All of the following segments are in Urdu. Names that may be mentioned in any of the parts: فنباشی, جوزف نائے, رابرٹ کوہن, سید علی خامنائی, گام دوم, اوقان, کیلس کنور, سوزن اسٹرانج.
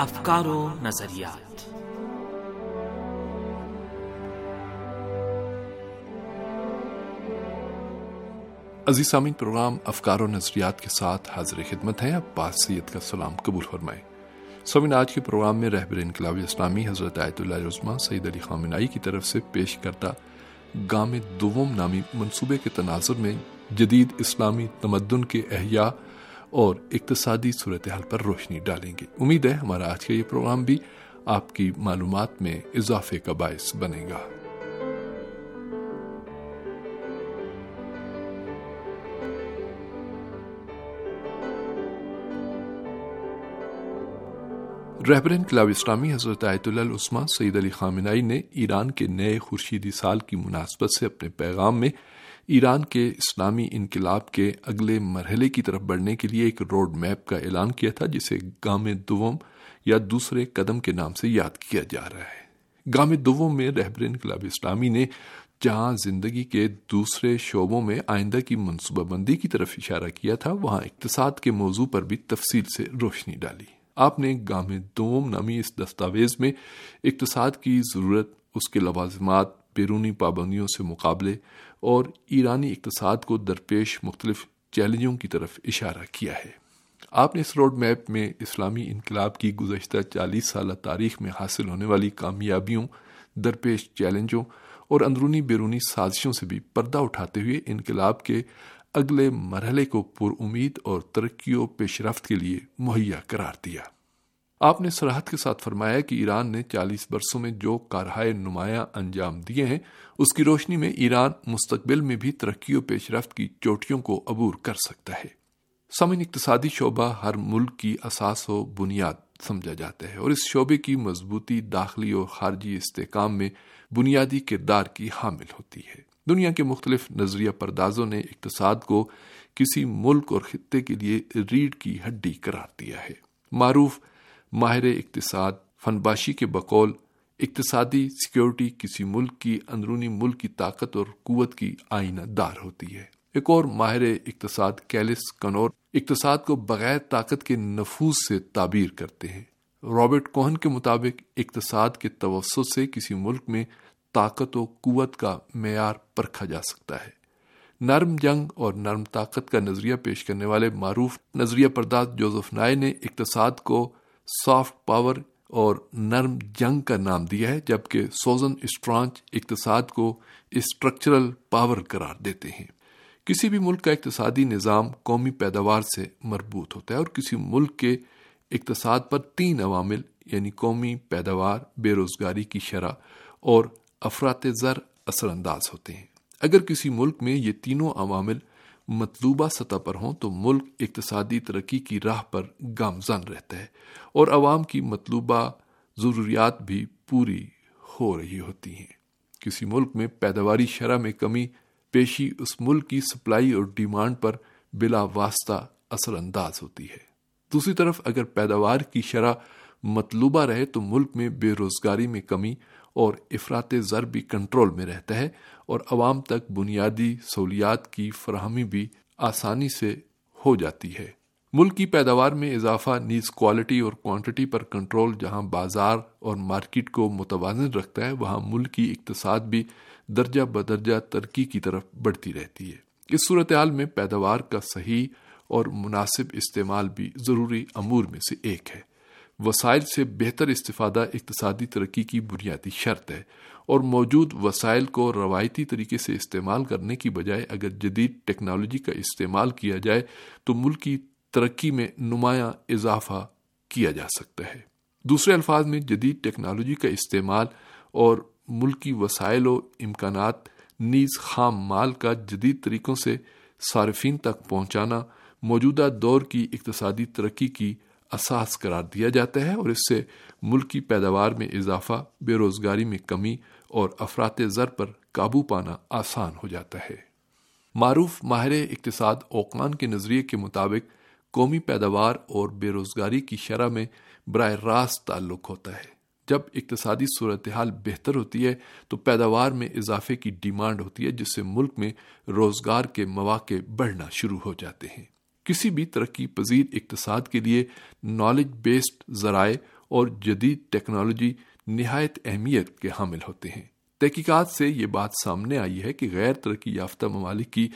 افکار و نظریات. عزیز سامعین، پروگرام افکار و نظریات کے ساتھ حاضر خدمت ہیں. آپ پاس سید کا سلام قبول فرمائیں. سامعین، آج کے پروگرام میں رہبر انقلاب اسلامی حضرت آیت اللہ عظمہ سید علی خامنائی کی طرف سے پیش کردہ گام دوم نامی منصوبے کے تناظر میں جدید اسلامی تمدن کے احیاء اور اقتصادی صورتحال پر روشنی ڈالیں گے. امید ہے ہمارا آج کا یہ پروگرام بھی آپ کی معلومات میں اضافے کا باعث بنے گا. رہبر انقلاب اسلامی حضرت آیت اللہ العظمیٰ سید علی خامنائی نے ایران کے نئے خورشیدی سال کی مناسبت سے اپنے پیغام میں ایران کے اسلامی انقلاب کے اگلے مرحلے کی طرف بڑھنے کے لیے ایک روڈ میپ کا اعلان کیا تھا، جسے گام دوم یا دوسرے قدم کے نام سے یاد کیا جا رہا ہے. گام دوم میں رہبر انقلاب اسلامی نے جہاں زندگی کے دوسرے شعبوں میں آئندہ کی منصوبہ بندی کی طرف اشارہ کیا تھا، وہاں اقتصاد کے موضوع پر بھی تفصیل سے روشنی ڈالی. آپ نے گام دوم نامی اس دستاویز میں اقتصاد کی ضرورت، اس کے لوازمات، بیرونی پابندیوں سے مقابلے اور ایرانی اقتصاد کو درپیش مختلف چیلنجوں کی طرف اشارہ کیا ہے. آپ نے اس روڈ میپ میں اسلامی انقلاب کی گزشتہ 40 سالہ تاریخ میں حاصل ہونے والی کامیابیوں، درپیش چیلنجوں اور اندرونی بیرونی سازشوں سے بھی پردہ اٹھاتے ہوئے انقلاب کے اگلے مرحلے کو پر امید اور ترقی و پیش رفت کے لیے مہیا قرار دیا. آپ نے صراحت کے ساتھ فرمایا کہ ایران نے 40 برسوں میں جو کارہائے نمایاں انجام دیے ہیں، اس کی روشنی میں ایران مستقبل میں بھی ترقی و پیش رفت کی چوٹیوں کو عبور کر سکتا ہے. سامعین، اقتصادی شعبہ ہر ملک کی اساس و بنیاد سمجھا جاتا ہے اور اس شعبے کی مضبوطی داخلی اور خارجی استحکام میں بنیادی کردار کی حامل ہوتی ہے. دنیا کے مختلف نظریہ پردازوں نے اقتصاد کو کسی ملک اور خطے کے لیے ریڑھ کی ہڈی قرار دیا ہے. معروف ماہر اقتصاد فنباشی کے بقول، اقتصادی سیکیورٹی کسی ملک کی اندرونی ملک کی طاقت اور قوت کی آئینہ دار ہوتی ہے. ایک اور ماہر اقتصاد کیلس کنور اقتصاد کو بغیر طاقت کے نفوذ سے تعبیر کرتے ہیں. رابرٹ کوہن کے مطابق اقتصاد کے توسط سے کسی ملک میں طاقت و قوت کا معیار پرکھا جا سکتا ہے. نرم جنگ اور نرم طاقت کا نظریہ پیش کرنے والے معروف نظریہ پرداز جوزف نائے نے اقتصاد کو سافٹ پاور اور نرم جنگ کا نام دیا ہے، جبکہ سوزن اسٹرانج اقتصاد کو اسٹرکچرل پاور قرار دیتے ہیں. کسی بھی ملک کا اقتصادی نظام قومی پیداوار سے مربوط ہوتا ہے اور کسی ملک کے اقتصاد پر 3 عوامل یعنی قومی پیداوار، بے روزگاری کی شرح اور افراط زر اثر انداز ہوتے ہیں. اگر کسی ملک میں یہ تینوں عوامل مطلوبہ سطح پر ہوں تو ملک اقتصادی ترقی کی راہ پر گامزن رہتا ہے اور عوام کی مطلوبہ ضروریات بھی پوری ہو رہی ہوتی ہیں. کسی ملک میں پیداواری شرح میں کمی پیشی اس ملک کی سپلائی اور ڈیمانڈ پر بلا واسطہ اثر انداز ہوتی ہے. دوسری طرف اگر پیداوار کی شرح مطلوبہ رہے تو ملک میں بے روزگاری میں کمی اور افراط زر بھی کنٹرول میں رہتا ہے اور عوام تک بنیادی سہولیات کی فراہمی بھی آسانی سے ہو جاتی ہے. ملک کی پیداوار میں اضافہ نیز کوالٹی اور کوانٹٹی پر کنٹرول جہاں بازار اور مارکیٹ کو متوازن رکھتا ہے، وہاں ملک کی اقتصاد بھی درجہ بدرجہ ترقی کی طرف بڑھتی رہتی ہے. اس صورتحال میں پیداوار کا صحیح اور مناسب استعمال بھی ضروری امور میں سے ایک ہے. وسائل سے بہتر استفادہ اقتصادی ترقی کی بنیادی شرط ہے اور موجود وسائل کو روایتی طریقے سے استعمال کرنے کی بجائے اگر جدید ٹیکنالوجی کا استعمال کیا جائے تو ملک کی ترقی میں نمایاں اضافہ کیا جا سکتا ہے. دوسرے الفاظ میں جدید ٹیکنالوجی کا استعمال اور ملکی وسائل و امکانات نیز خام مال کا جدید طریقوں سے صارفین تک پہنچانا موجودہ دور کی اقتصادی ترقی کی اساس قرار دیا جاتا ہے اور اس سے ملک کی پیداوار میں اضافہ، بے روزگاری میں کمی اور افراط زر پر قابو پانا آسان ہو جاتا ہے. معروف ماہر اقتصاد اوقان کے نظریے کے مطابق قومی پیداوار اور بے روزگاری کی شرح میں براہ راست تعلق ہوتا ہے. جب اقتصادی صورتحال بہتر ہوتی ہے تو پیداوار میں اضافے کی ڈیمانڈ ہوتی ہے، جس سے ملک میں روزگار کے مواقع بڑھنا شروع ہو جاتے ہیں. کسی بھی ترقی پذیر اقتصاد کے لیے نالج بیسڈ ذرائع اور جدید ٹیکنالوجی نہایت اہمیت کے حامل ہوتے ہیں۔ تحقیقات سے یہ بات سامنے آئی ہے کہ غیر ترقی یافتہ ممالک کی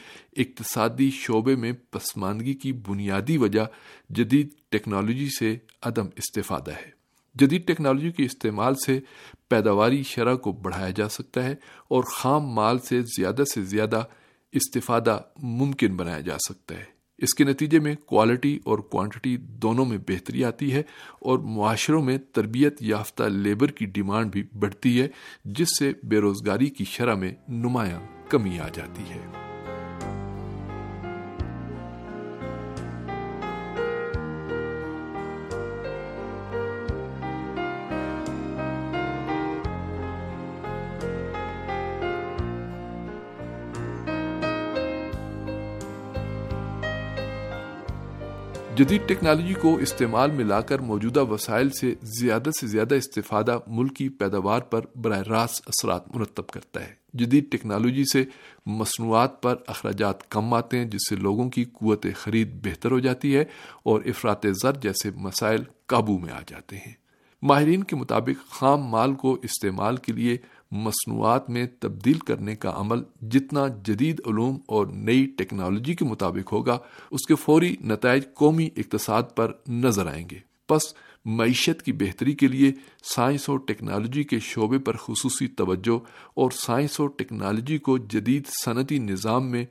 اقتصادی شعبے میں پسماندگی کی بنیادی وجہ جدید ٹیکنالوجی سے عدم استفادہ ہے۔ جدید ٹیکنالوجی کے استعمال سے پیداواری شرح کو بڑھایا جا سکتا ہے اور خام مال سے زیادہ استفادہ ممکن بنایا جا سکتا ہے۔ اس کے نتیجے میں کوالٹی اور کوانٹٹی دونوں میں بہتری آتی ہے اور معاشروں میں تربیت یافتہ لیبر کی ڈیمانڈ بھی بڑھتی ہے، جس سے بے روزگاری کی شرح میں نمایاں کمی آ جاتی ہے۔ جدید ٹیکنالوجی کو استعمال میں لا کر موجودہ وسائل سے زیادہ استفادہ ملکی پیداوار پر براہ راست اثرات مرتب کرتا ہے۔ جدید ٹیکنالوجی سے مصنوعات پر اخراجات کم آتے ہیں، جس سے لوگوں کی قوت خرید بہتر ہو جاتی ہے اور افراط زر جیسے مسائل قابو میں آ جاتے ہیں۔ ماہرین کے مطابق خام مال کو استعمال کے لیے مصنوعات میں تبدیل کرنے کا عمل جتنا جدید علوم اور نئی ٹیکنالوجی کے مطابق ہوگا، اس کے فوری نتائج قومی اقتصاد پر نظر آئیں گے۔ پس معیشت کی بہتری کے لیے سائنس اور ٹیکنالوجی کے شعبے پر خصوصی توجہ اور سائنس اور ٹیکنالوجی کو جدید صنعتی نظام میں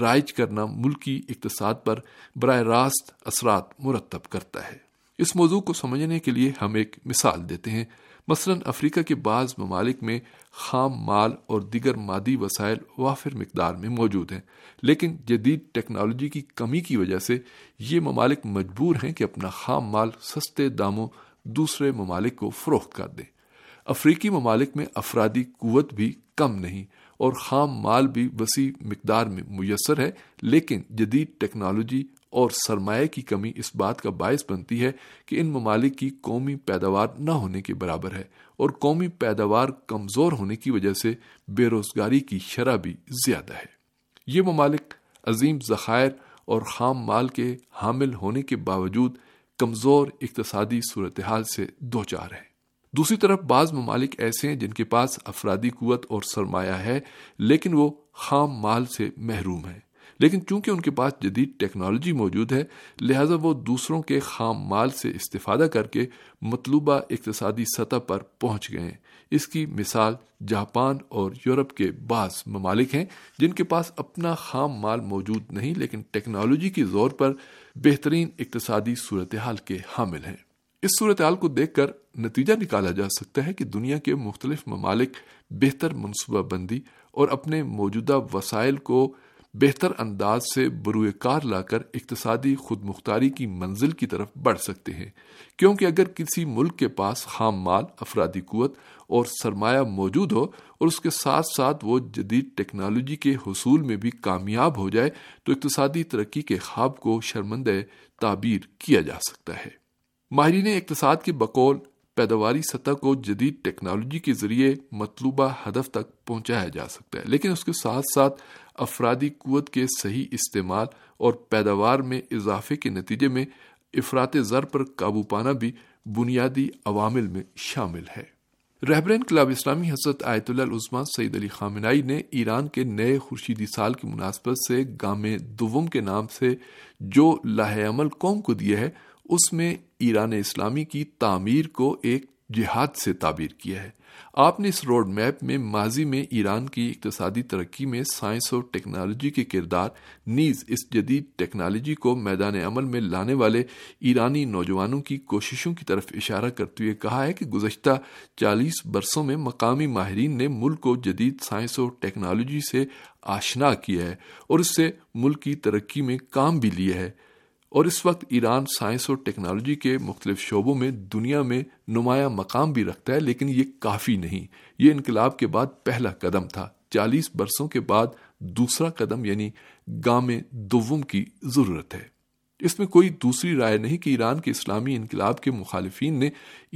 رائج کرنا ملکی اقتصاد پر براہ راست اثرات مرتب کرتا ہے۔ اس موضوع کو سمجھنے کے لیے ہم ایک مثال دیتے ہیں۔ مثلاً افریقہ کے بعض ممالک میں خام مال اور دیگر مادی وسائل وافر مقدار میں موجود ہیں، لیکن جدید ٹیکنالوجی کی کمی کی وجہ سے یہ ممالک مجبور ہیں کہ اپنا خام مال سستے داموں دوسرے ممالک کو فروخت کر دیں۔ افریقی ممالک میں افرادی قوت بھی کم نہیں اور خام مال بھی وسیع مقدار میں میسر ہے، لیکن جدید ٹیکنالوجی اور سرمایہ کی کمی اس بات کا باعث بنتی ہے کہ ان ممالک کی قومی پیداوار نہ ہونے کے برابر ہے، اور قومی پیداوار کمزور ہونے کی وجہ سے بے روزگاری کی شرح بھی زیادہ ہے۔ یہ ممالک عظیم ذخائر اور خام مال کے حامل ہونے کے باوجود کمزور اقتصادی صورتحال سے دوچار ہیں۔ دوسری طرف بعض ممالک ایسے ہیں جن کے پاس افرادی قوت اور سرمایہ ہے، لیکن وہ خام مال سے محروم ہیں، لیکن چونکہ ان کے پاس جدید ٹیکنالوجی موجود ہے، لہذا وہ دوسروں کے خام مال سے استفادہ کر کے مطلوبہ اقتصادی سطح پر پہنچ گئے ہیں۔ اس کی مثال جاپان اور یورپ کے بعض ممالک ہیں، جن کے پاس اپنا خام مال موجود نہیں، لیکن ٹیکنالوجی کے زور پر بہترین اقتصادی صورتحال کے حامل ہیں۔ اس صورتحال کو دیکھ کر نتیجہ نکالا جا سکتا ہے کہ دنیا کے مختلف ممالک بہتر منصوبہ بندی اور اپنے موجودہ وسائل کو بہتر انداز سے بروئے کار لا کر اقتصادی خود مختاری کی منزل کی طرف بڑھ سکتے ہیں، کیونکہ اگر کسی ملک کے پاس خام مال، افرادی قوت اور سرمایہ موجود ہو اور اس کے ساتھ ساتھ وہ جدید ٹیکنالوجی کے حصول میں بھی کامیاب ہو جائے، تو اقتصادی ترقی کے خواب کو شرمندہ تعبیر کیا جا سکتا ہے۔ ماہرین اقتصاد کے بقول پیداواری سطح کو جدید ٹیکنالوجی کے ذریعے مطلوبہ ہدف تک پہنچایا جا سکتا ہے، لیکن اس کے ساتھ ساتھ افرادی قوت کے صحیح استعمال اور پیداوار میں اضافے کے نتیجے میں افراط زر پر قابو پانا بھی بنیادی عوامل میں شامل ہے۔ رہبر انقلاب اسلامی حضرت آیت اللہ العظمہ سید علی خامنائی نے ایران کے نئے خورشیدی سال کی مناسبت سے گام دوم کے نام سے جو لائحہ عمل قوم کو دیا ہے، اس میں ایران اسلامی کی تعمیر کو ایک جہاد سے تعبیر کیا ہے۔ آپ نے اس روڈ میپ میں ماضی میں ایران کی اقتصادی ترقی میں سائنس اور ٹیکنالوجی کے کردار، نیز اس جدید ٹیکنالوجی کو میدان عمل میں لانے والے ایرانی نوجوانوں کی کوششوں کی طرف اشارہ کرتے ہوئے کہا ہے کہ گزشتہ 40 برسوں میں مقامی ماہرین نے ملک کو جدید سائنس اور ٹیکنالوجی سے آشنا کیا ہے اور اس سے ملک کی ترقی میں کام بھی لیا ہے، اور اس وقت ایران سائنس اور ٹیکنالوجی کے مختلف شعبوں میں دنیا میں نمایاں مقام بھی رکھتا ہے، لیکن یہ کافی نہیں۔ یہ انقلاب کے بعد پہلا قدم تھا، 40 برسوں کے بعد دوسرا قدم یعنی گام دوم کی ضرورت ہے۔ اس میں کوئی دوسری رائے نہیں کہ ایران کے اسلامی انقلاب کے مخالفین نے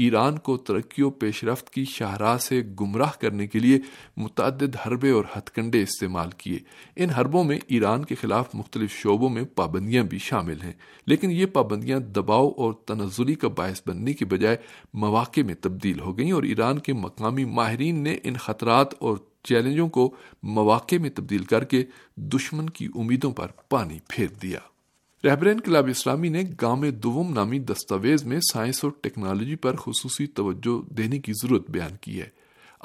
ایران کو ترقی و پیش رفت کی شاہراہ سے گمراہ کرنے کے لیے متعدد حربے اور ہتھ کنڈے استعمال کیے۔ ان حربوں میں ایران کے خلاف مختلف شعبوں میں پابندیاں بھی شامل ہیں، لیکن یہ پابندیاں دباؤ اور تنزلی کا باعث بننے کی بجائے مواقع میں تبدیل ہو گئیں، اور ایران کے مقامی ماہرین نے ان خطرات اور چیلنجوں کو مواقع میں تبدیل کر کے دشمن کی امیدوں پر پانی پھیر دیا۔ رہبر انقلاب اسلامی نے گام دوم نامی دستاویز میں سائنس اور ٹیکنالوجی پر خصوصی توجہ دینے کی ضرورت بیان کی ہے۔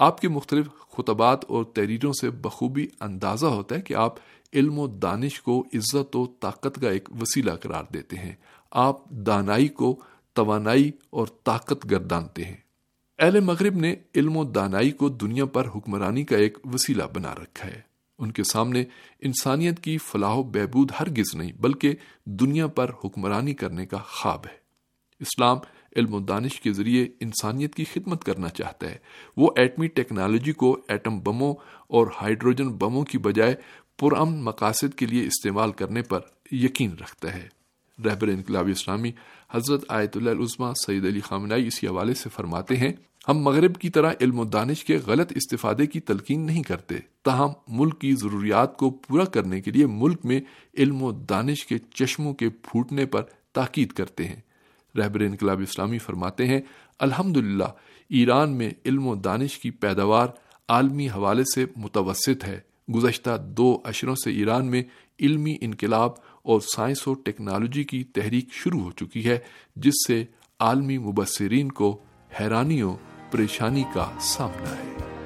آپ کے مختلف خطبات اور تحریروں سے بخوبی اندازہ ہوتا ہے کہ آپ علم و دانش کو عزت و طاقت کا ایک وسیلہ قرار دیتے ہیں، آپ دانائی کو توانائی اور طاقت گردانتے ہیں۔ اہل مغرب نے علم و دانائی کو دنیا پر حکمرانی کا ایک وسیلہ بنا رکھا ہے۔ ان کے سامنے انسانیت کی فلاح و بہبود ہرگز نہیں، بلکہ دنیا پر حکمرانی کرنے کا خواب ہے۔ اسلام علم و دانش کے ذریعے انسانیت کی خدمت کرنا چاہتا ہے۔ وہ ایٹمی ٹیکنالوجی کو ایٹم بموں اور ہائیڈروجن بموں کی بجائے پرامن مقاصد کے لیے استعمال کرنے پر یقین رکھتا ہے۔ رہبر انقلاب اسلامی حضرت آیت اللہ العظمہ سید علی خامنائی اسی حوالے سے فرماتے ہیں، ہم مغرب کی طرح علم و دانش کے غلط استفادے کی تلقین نہیں کرتے، تاہم ملک کی ضروریات کو پورا کرنے کے لیے ملک میں علم و دانش کے چشموں کے پھوٹنے پر تاکید کرتے ہیں۔ رہبر انقلاب اسلامی فرماتے ہیں، الحمدللہ ایران میں علم و دانش کی پیداوار عالمی حوالے سے متوسط ہے۔ گزشتہ 2 عشروں سے ایران میں علمی انقلاب اور سائنس اور ٹیکنالوجی کی تحریک شروع ہو چکی ہے، جس سے عالمی مبصرین کو حیرانی و پریشانی کا سامنا ہے۔